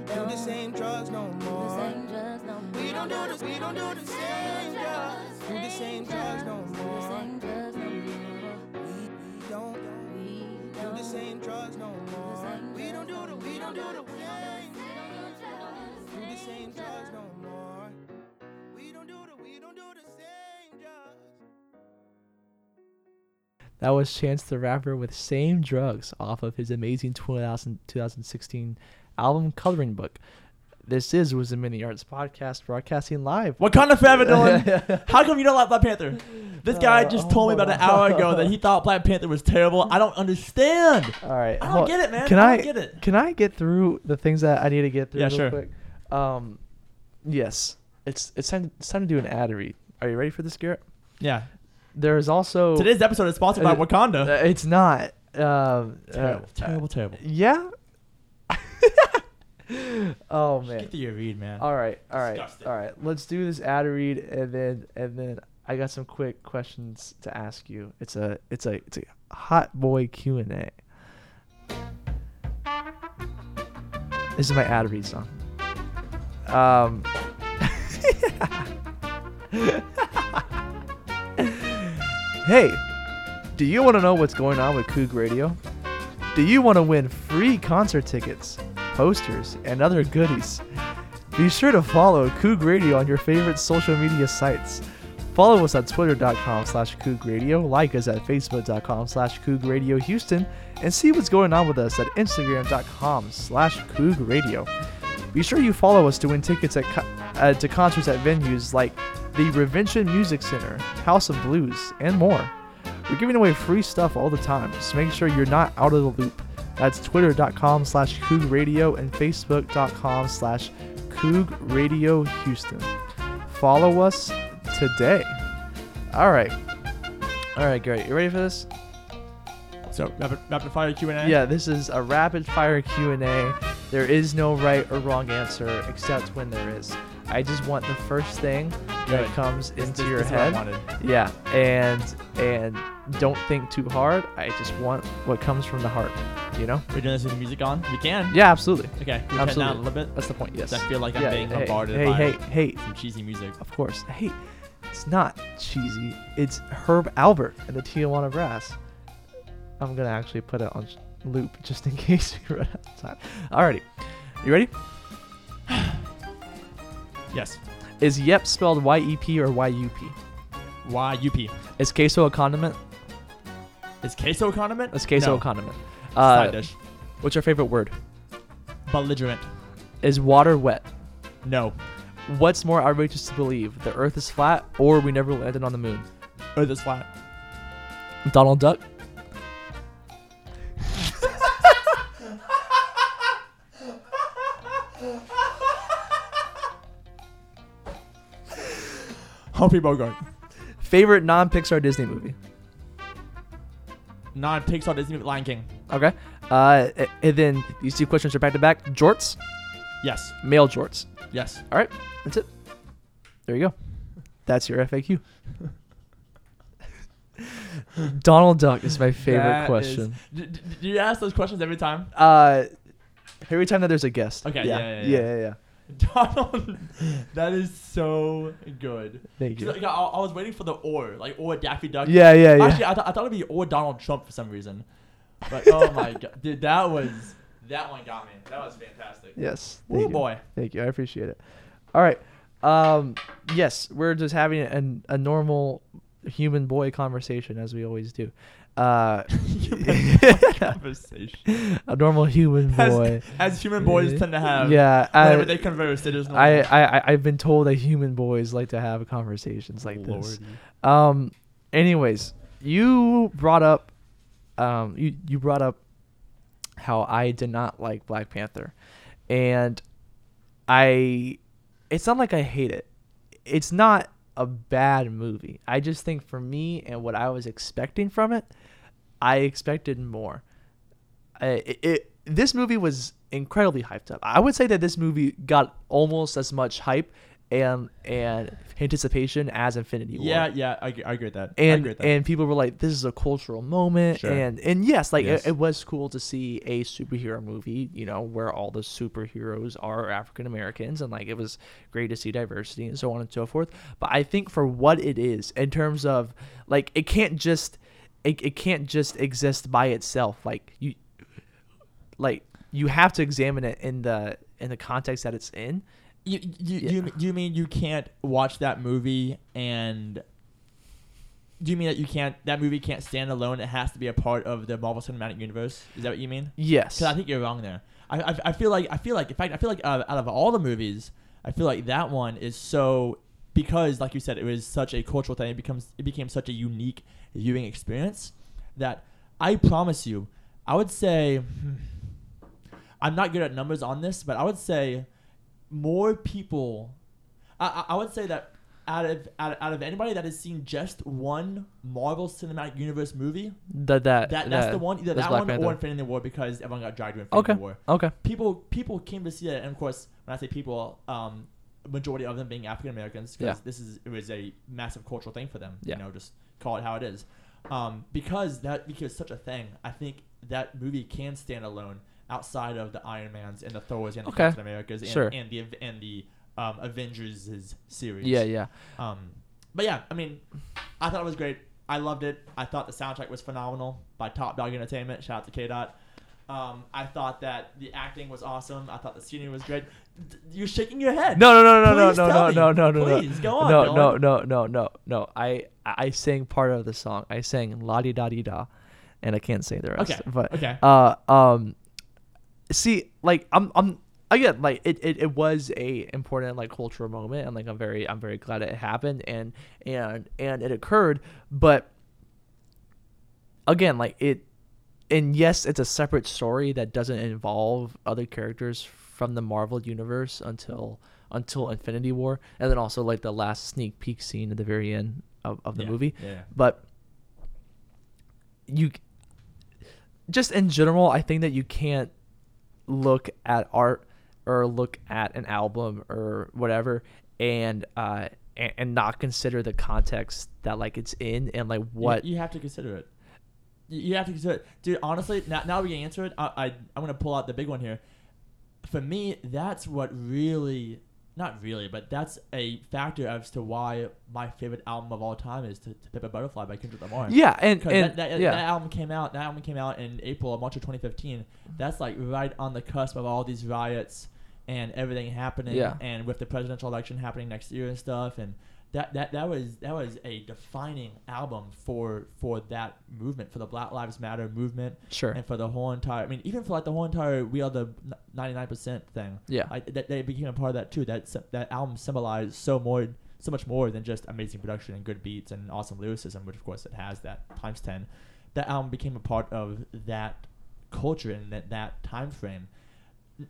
Do the same drugs no more. We don't do this, we don't do the same drugs. Do the same drugs no more. We don't do the same drugs no more. We don't do the, we don't do the same drugs. Do the same drugs no more. We don't do the, we don't do the same drugs. That was Chance the Rapper with Same Drugs off of his amazing two thousand sixteen album Coloring Book. This is Wisdom Mini Arts Podcast, broadcasting live. What kind of forever, Dylan? How come you don't like Black Panther? This guy uh, just told me about on. an hour ago that he thought Black Panther was terrible. I don't understand. All right, I don't well, get it, man. Can I, I don't get it? Can I get through the things that I need to get through? Yeah, real sure. Quick? Um, yes, it's it's time, it's time to do an ad read. Are you ready for this, Garrett? Yeah. There is also today's episode is sponsored uh, by Wakanda. Uh, it's not. Uh, terrible, uh, terrible, terrible. Yeah. Oh man! Just get to your read, man. All right, all right, Disgusting. all right. Let's do this ad read, and then and then I got some quick questions to ask you. It's a it's a it's a hot boy Q and A. This is my ad read song. Um. Hey, do you want to know what's going on with Coog Radio? Do you want to win free concert tickets, posters, and other goodies? Be sure to follow Coog Radio on your favorite social media sites. Follow us at twitter.com slash Coog Radio, like us at facebook.com slash Coog Radio Houston, and see what's going on with us at instagram.com slash Coog Radio. Be sure you follow us to win tickets at co- uh, to concerts at venues like the Revention Music Center, House of Blues, and more. We're giving away free stuff all the time, so make sure you're not out of the loop. That's twitter.com slash Coog Radio and facebook.com slash Coog Radio Houston. Follow us today. All right. All right, Garrett, you ready for this? So, rapid, rapid fire Q and A? Yeah, this is a rapid fire Q and A. There is no right or wrong answer, except when there is. I just want the first thing Good. that comes this, into this, your this head. What I wanted. Yeah, and and don't think too hard. I just want what comes from the heart. You know? We're doing this with the music on? We can. Yeah, absolutely. Okay, we can down a little bit. That's the point, yes. I feel like yeah, I'm being hey, bombarded hey, by hey, hey, some cheesy music. Of course. Hey, it's not cheesy. It's Herb Albert and the Tijuana Brass. I'm going to actually put it on loop just in case we run out of time. Alrighty. You ready? Yes. Is yep spelled Y E P or Y U P? Y U P. Is queso a condiment? Is queso a condiment? Is queso no. a condiment? Uh, Side dish. What's your favorite word? Belligerent. Is water wet? No. What's more outrageous to believe? The earth is flat or we never landed on the moon? Earth is flat. Donald Duck? Humphrey Bogart. Favorite non-Pixar Disney movie? Non-Pixar Disney movie? Lion King. Okay. Uh, and then these two questions are back-to-back. Jorts? Yes. Male jorts? Yes. All right. That's it. There you go. That's your F A Q. Donald Duck is my favorite that question. Is, do, do you ask those questions every time? Uh, every time that there's a guest. Okay. Yeah, yeah, yeah. yeah. yeah, yeah, yeah. Donald, that is so good. Thank you. Like, I, I was waiting for the or, like or Daffy Duck. Yeah, yeah, yeah. Actually, I, th- I thought it'd be or Donald Trump for some reason. But oh my god, dude, that was that one got me. That was fantastic. Yes. Oh boy. Thank you. I appreciate it. All right. Um. Yes, we're just having an, a normal human boy conversation as we always do. Uh, conversation. A normal human boy, as, as human boys tend to have. Yeah, I, whenever they converse, they just. I, I, I, I've been told that human boys like to have conversations like Lord. this. Um. Anyways, you brought up, um, you you brought up how I did not like Black Panther, and I it's not like I hate it. It's not a bad movie. I just think for me and what I was expecting from it, I expected more. I, it, it this movie was incredibly hyped up. I would say that this movie got almost as much hype and and anticipation as Infinity War. Yeah, yeah, I, I agree with that. And I agree with that. And people were like, this is a cultural moment. Sure. And and yes, like yes. It, it was cool to see a superhero movie, you know, where all the superheroes are African Americans, and like it was great to see diversity and so on and so forth. But I think for what it is, in terms of like it can't just it, it can't just exist by itself. Like you like you have to examine it in the in the context that it's in. You you, yeah. you you mean you can't watch that movie and do you mean that you can't that movie can't stand alone? It has to be a part of the Marvel Cinematic Universe. Is that what you mean? Yes. Because I think you're wrong there. I, I I feel like I feel like in fact I feel like uh, out of all the movies, I feel like that one is so because like you said it was such a cultural thing. It becomes it became such a unique viewing experience that I promise you, I would say I'm not good at numbers on this, but I would say. More people, I, I would say that out of, out of out of anybody that has seen just one Marvel Cinematic Universe movie, that that, that that's that, the one either that Black one Panther. Or Infinity War because everyone got dragged to Infinity okay. War. Okay. People people came to see that, and of course, when I say people, um, majority of them being African Americans because yeah. this is it was a massive cultural thing for them. Yeah. You know, just call it how it is. Um, because that became such a thing, I think that movie can stand alone. Outside of the Iron Mans and the Thors and the okay. Captain Americas and, sure. and the and the um, Avengers series. Yeah, yeah. Um, but yeah, I mean, I thought it was great. I loved it. I thought the soundtrack was phenomenal by Top Dog Entertainment. Shout out to K-Dot. Um, I thought that the acting was awesome. I thought the scenery was great. D- you're shaking your head. No, no, no, no, Please no, no, no, no, no, no. Please go on. No, Dylan. no, no, no, no, no. I I sang part of the song. I sang La Di Da Di Da, and I can't say the rest. Okay. But okay. Uh, um. See, like I'm, I'm again, like it, it, it was a important like cultural moment, and like I'm very, I'm very glad it happened, and and and it occurred. But again, like it, and yes, it's a separate story that doesn't involve other characters from the Marvel universe until until Infinity War, and then also like the last sneak peek scene at the very end of, of the yeah, movie. Yeah. But you, just in general, I think that you can't. Look at art or look at an album or whatever and uh and, and not consider the context that like it's in and like what you, you have to consider it you have to consider it dude honestly now, now we can answer it I, I I'm gonna pull out the big one here for me that's what really not really but that's a factor as to why my favorite album of all time is To, to Pimp a Butterfly by Kendrick Lamar yeah and, and that, that, yeah. that album came out that album came out in April or March of twenty fifteen that's like right on the cusp of all these riots and everything happening yeah. and with the presidential election happening next year and stuff and that that that was that was a defining album for for that movement for the Black Lives Matter movement sure and for the whole entire I mean even for like the whole entire We Are the ninety-nine percent thing yeah I, that they became a part of that too that that album symbolized so more so much more than just amazing production and good beats and awesome lyricism which of course it has that times ten that album became a part of that culture and that that time frame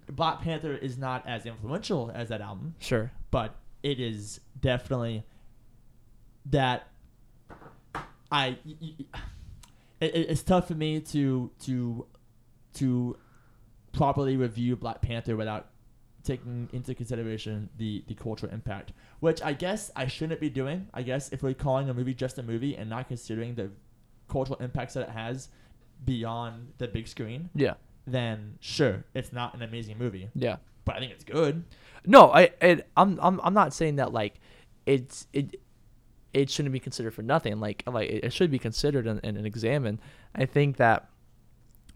Black Panther is not as influential as that album sure but it is definitely that I it, it's tough for me to to to properly review Black Panther without taking into consideration the, the cultural impact, which I guess I shouldn't be doing. I guess if we're calling a movie just a movie and not considering the cultural impacts that it has beyond the big screen, yeah, then sure, it's not an amazing movie. Yeah, but I think it's good. No, I it, I'm I'm I'm not saying that like it's it. It shouldn't be considered for nothing. Like, like it should be considered and, and, and examined. I think that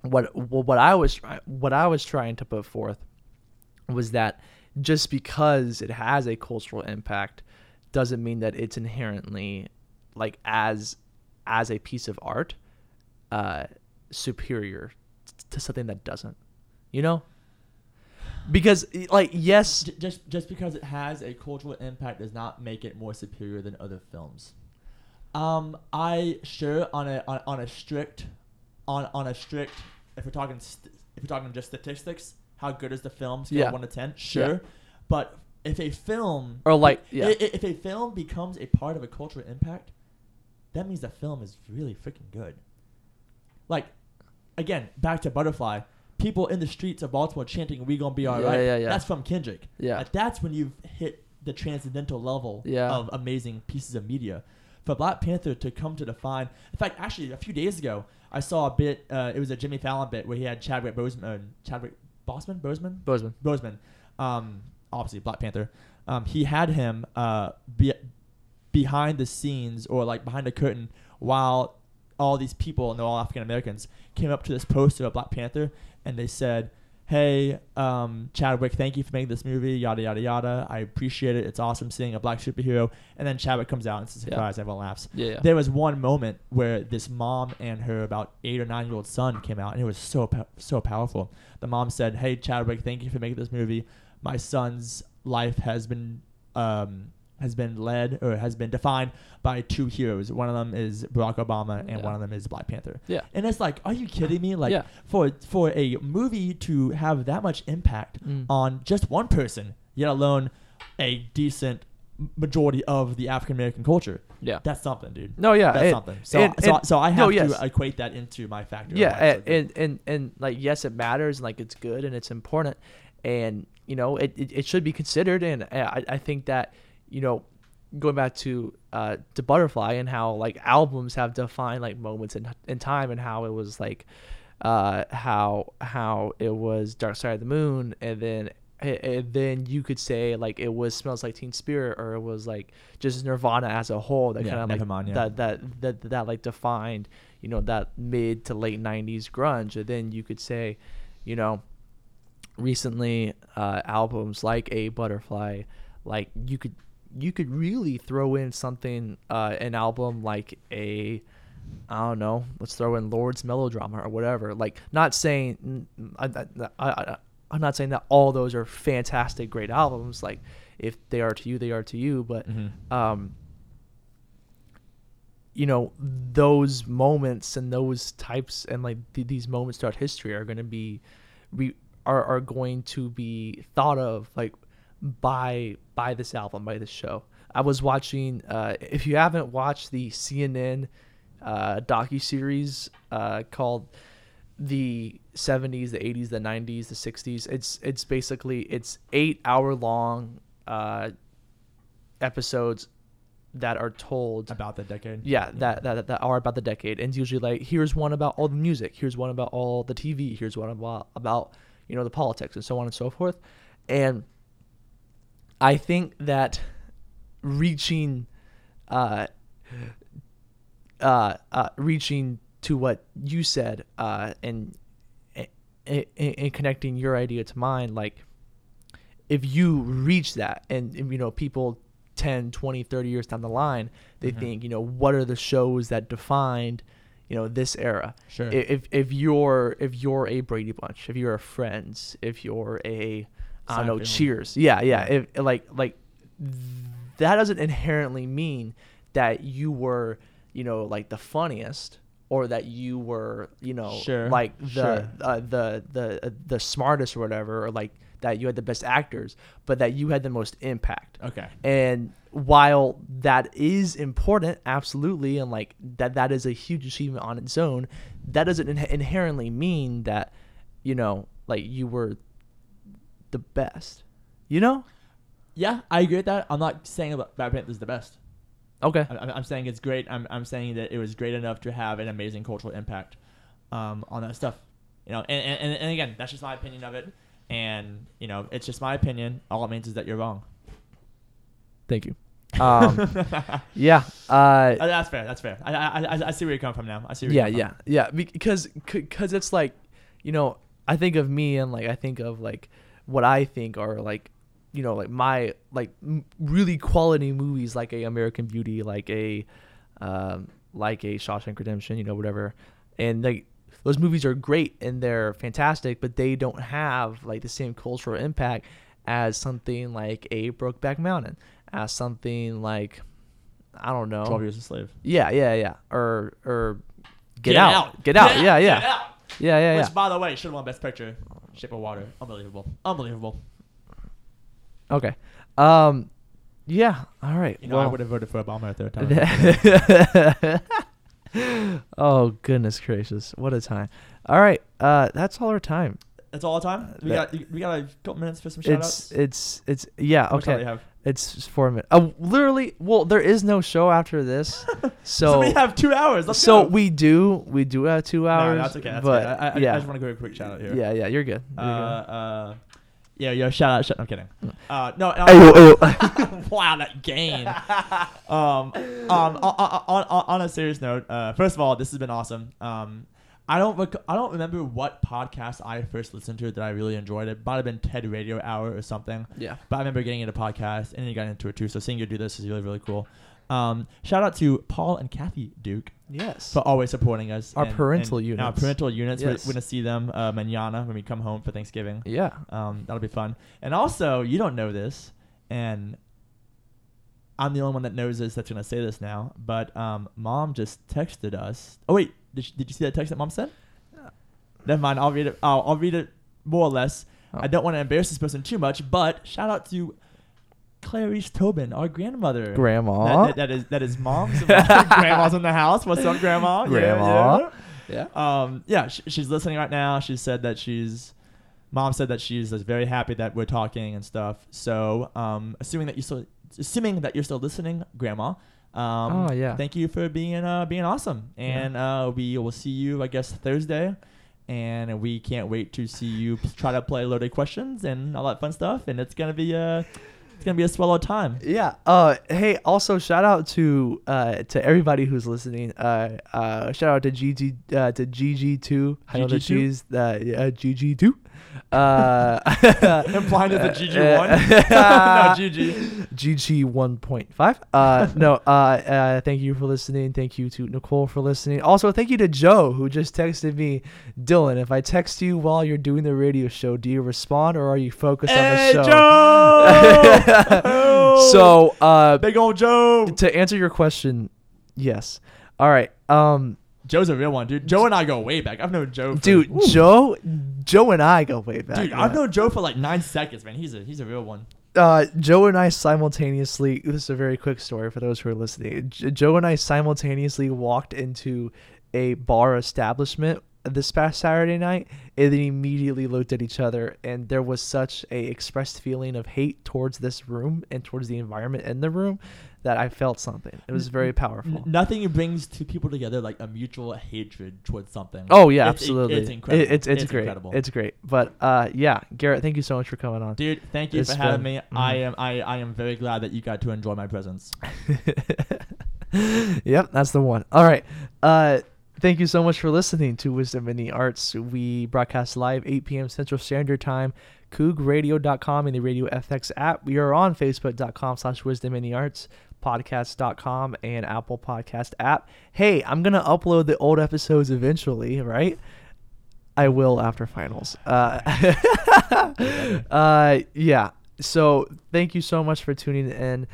what what I was what I was trying to put forth was that just because it has a cultural impact doesn't mean that it's inherently like as as a piece of art uh, superior to something that doesn't. You know. Because, like, yes... Just just because it has a cultural impact does not make it more superior than other films. Um, I, sure, on a on, on a strict... On on a strict... If we're talking st- if we're talking just statistics, how good is the film? Scale yeah. one to ten? Sure. Yeah. But if a film or like yeah. if, if a film becomes a part of a cultural impact, that means the film is really freaking good. Like, again, back to Butterfly. People in the streets of Baltimore chanting "We gonna be alright." Yeah, yeah, yeah. That's from Kendrick. Yeah, like, that's when you've hit the transcendental level yeah. of amazing pieces of media. For Black Panther to come to define, in fact, actually a few days ago, I saw a bit. Uh, it was a Jimmy Fallon bit where he had Chadwick Boseman, Chadwick Boseman, Boseman, Boseman, Boseman. Um, obviously Black Panther. Um, he had him uh be behind the scenes or like behind the curtain while all these people, and they're all African Americans, came up to this poster of Black Panther. And they said, hey, um, Chadwick, thank you for making this movie, yada, yada, yada. I appreciate it. It's awesome seeing a black superhero. And then Chadwick comes out and it's a surprise. Yeah. Everyone laughs. Yeah, yeah. There was one moment where this mom and her about eight or nine-year-old son came out, and it was so so powerful. The mom said, hey, Chadwick, thank you for making this movie. My son's life has been um, has been led or has been defined by two heroes. One of them is Barack Obama and yeah. one of them is Black Panther. Yeah. And it's like, are you kidding me? Like yeah. for for a movie to have that much impact mm. on just one person, yet alone a decent majority of the African American culture. Yeah. That's something, dude. No, yeah. That's and, something. So and, so, and, so I have no, yes. to equate that into my factor. Yeah. And, so and, and, and like, yes, it matters. And like, it's good and it's important. And, you know, it, it, it should be considered. And I, I think that, you know, going back to uh to Butterfly and how like albums have defined like moments in in time, and how it was like uh how how it was Dark Side of the Moon, and then and then you could say like it was Smells Like Teen Spirit, or it was like just Nirvana as a whole that yeah, kind of like on, yeah. that, that that that like defined, you know, that mid to late nineties grunge. And then you could say, you know, recently uh albums like A Butterfly, like you could you could really throw in something, uh, an album like a, I don't know, let's throw in Lord's Melodrama or whatever. Like, not saying, I, I, I, I'm not saying that all those are fantastic, great albums. Like, if they are to you, they are to you. But, mm-hmm. um, you know, those moments and those types and like th- these moments throughout history are going to be, re- are, are going to be thought of like, by by this album, by this show. I was watching, uh if you haven't watched the C N N uh docuseries uh called The seventies, the eighties, the nineties, the sixties, it's it's basically it's eight hour long uh episodes that are told about the decade. Yeah, that, that that are about the decade. And it's usually like, here's one about all the music, here's one about all the T V, here's one about about you know the politics, and so on and so forth. And I think that reaching, uh, uh, uh, reaching to what you said, uh, and, and and connecting your idea to mine, like if you reach that, and you know, people ten, twenty, thirty years down the line, they mm-hmm. think, you know, what are the shows that defined, you know, this era? Sure. If if you're if you're a Brady Bunch, if you're a Friends, if you're a I don't know, Cheers. Yeah, yeah. It, it, like, like th- that doesn't inherently mean that you were, you know, like the funniest, or that you were, you know, sure. like the sure. uh, the the uh, the smartest or whatever, or like that you had the best actors, but that you had the most impact. Okay. And while that is important, absolutely, and like that that is a huge achievement on its own, that doesn't in- inherently mean that, you know, like you were the best, you know? Yeah, I agree with that. I'm not saying about Black Panther is the best. Okay. I, I'm saying it's great. I'm I'm saying that it was great enough to have an amazing cultural impact um, on that stuff. You know, and, and and again, that's just my opinion of it. And you know, it's just my opinion. All it means is that you're wrong. Thank you. Um, yeah. Uh, that's fair. That's fair. I, I I see where you're coming from now. I see. Where yeah, you're yeah, from. yeah. Because because it's like, you know, I think of me and like I think of like. what I think are like, you know, like my, like m- really quality movies, like a American Beauty, like a, um, like a Shawshank Redemption, you know, whatever. And like, those movies are great and they're fantastic, but they don't have like the same cultural impact as something like a Brokeback Mountain, as something like, I don't know. twelve Years a Slave. Yeah. Yeah. Yeah. Or, or get, get out. out, get out. Get yeah. Out. Yeah. Get out. Yeah. Yeah. Which yeah. by the way, should have won Best Picture. Shape of Water, unbelievable, unbelievable. Okay. Um, yeah. All right. You know, well, I would have voted for Obama a third time. Oh, goodness gracious. What a time. All right. Uh, that's all our time. That's all our time? We that, got we got a couple minutes for some shout-outs? It's, it's, it's, yeah, okay. What time do you have? It's four minutes. Uh, literally, well, there is no show after this, so, so we have two hours. Let's so go. we do, we do have two hours. No, that's okay. That's but okay. I, I, yeah. I just want to go a quick shout out here. Yeah, yeah, you're good. You're uh, good. Uh, yeah, yeah, shout out. Shout, I'm kidding. Uh, no. no ayo, ayo. Wow, that game. um, um, on, on, on a serious note, uh, first of all, this has been awesome. Um, I don't rec- I don't remember what podcast I first listened to that I really enjoyed. It might have been TED Radio Hour or something. Yeah. But I remember getting into podcasts, and then you got into it too. So seeing you do this is really, really cool. Um, shout out to Paul and Kathy Duke. Yes. For always supporting us. Our and, parental and units. Our parental units. Yes. We're, we're going to see them uh, mañana when we come home for Thanksgiving. Yeah. Um, that'll be fun. And also, you don't know this, and I'm the only one that knows this that's going to say this now, but um, Mom just texted us. Oh, wait. Did you, did you see that text that Mom sent? Yeah. Never mind. I'll read it. I'll, I'll read it more or less. Oh. I don't want to embarrass this person too much, but shout out to Clarice Tobin, our grandmother. Grandma. That, that, that is that is Mom's. Grandma's in the house. What's up, Grandma? Grandma. Yeah. Yeah. Um, yeah sh- she's listening right now. She said that she's. Mom said that she's very happy that we're talking and stuff. So, um, assuming that you still, assuming that you're still listening, Grandma. Um, oh, yeah. Thank you for being uh, being awesome. And yeah. uh, we will see you, I guess, Thursday. And we can't wait to see you try to play Loaded Questions and all that fun stuff. And it's going to be a, it's gonna be a swallow time. Yeah. Uh, hey, also, shout out to uh, to everybody who's listening. Uh, uh, shout out to G G, uh, to G G two. I know that she's uh, yeah, G G two. Uh, implying to the G G one. No, G G. G G one point five. Uh, no, uh, uh, thank you for listening. Thank you to Nicole for listening. Also, thank you to Joe, who just texted me, Dylan, if I text you while you're doing the radio show, do you respond or are you focused hey, on the show? Joe! Oh, so, uh, big old Joe. To answer your question, yes. All right. Um, Joe's a real one, dude. Joe and I go way back. I've known Joe for... Dude, ooh. Joe Joe and I go way back. Dude, yeah. I've known Joe for like nine seconds, man. He's a he's a real one. Uh, Joe and I simultaneously... This is a very quick story for those who are listening. J- Joe and I simultaneously walked into a bar establishment this past Saturday night and then immediately looked at each other, and there was such a expressed feeling of hate towards this room and towards the environment in the room that I felt something. It was very powerful. N- nothing brings two people together like a mutual hatred towards something. Oh yeah, it's, absolutely. It, it's incredible. It, it's, it's, it's great. Incredible. It's great. But uh, yeah, Garrett, thank you so much for coming on. Dude, thank you it's for been, having me. Mm-hmm. I am I, I am very glad that you got to enjoy my presence. Yep, that's the one. All right. Uh, thank you so much for listening to Wisdom in the Arts. We broadcast live eight p.m. Central Standard Time. coog radio dot com and the Radio F X app. We are on facebook dot com slash wisdom in the arts, podcast dot com and Apple Podcast app. Hey, I'm going to upload the old episodes eventually, right? I will after finals. Uh, uh, yeah. So thank you so much for tuning in.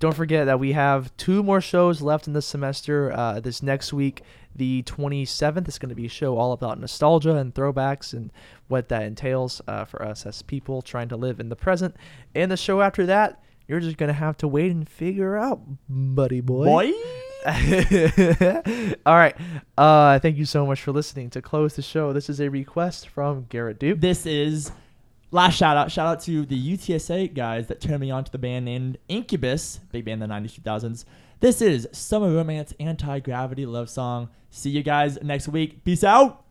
Don't forget that we have two more shows left in the semester. Uh, this next week, the twenty-seventh, is going to be a show all about nostalgia and throwbacks and what that entails uh, for us as people trying to live in the present. And the show after that, you're just going to have to wait and figure out, buddy boy. Boy? All right. Uh, thank you so much for listening. To close the show, this is a request from Garrett Duke. This is... Last shout out, shout out to the U T S A guys that turned me on to the band named Incubus, big band in the nineties, two thousands. This is Summer Romance Anti-Gravity Love Song. See you guys next week. Peace out.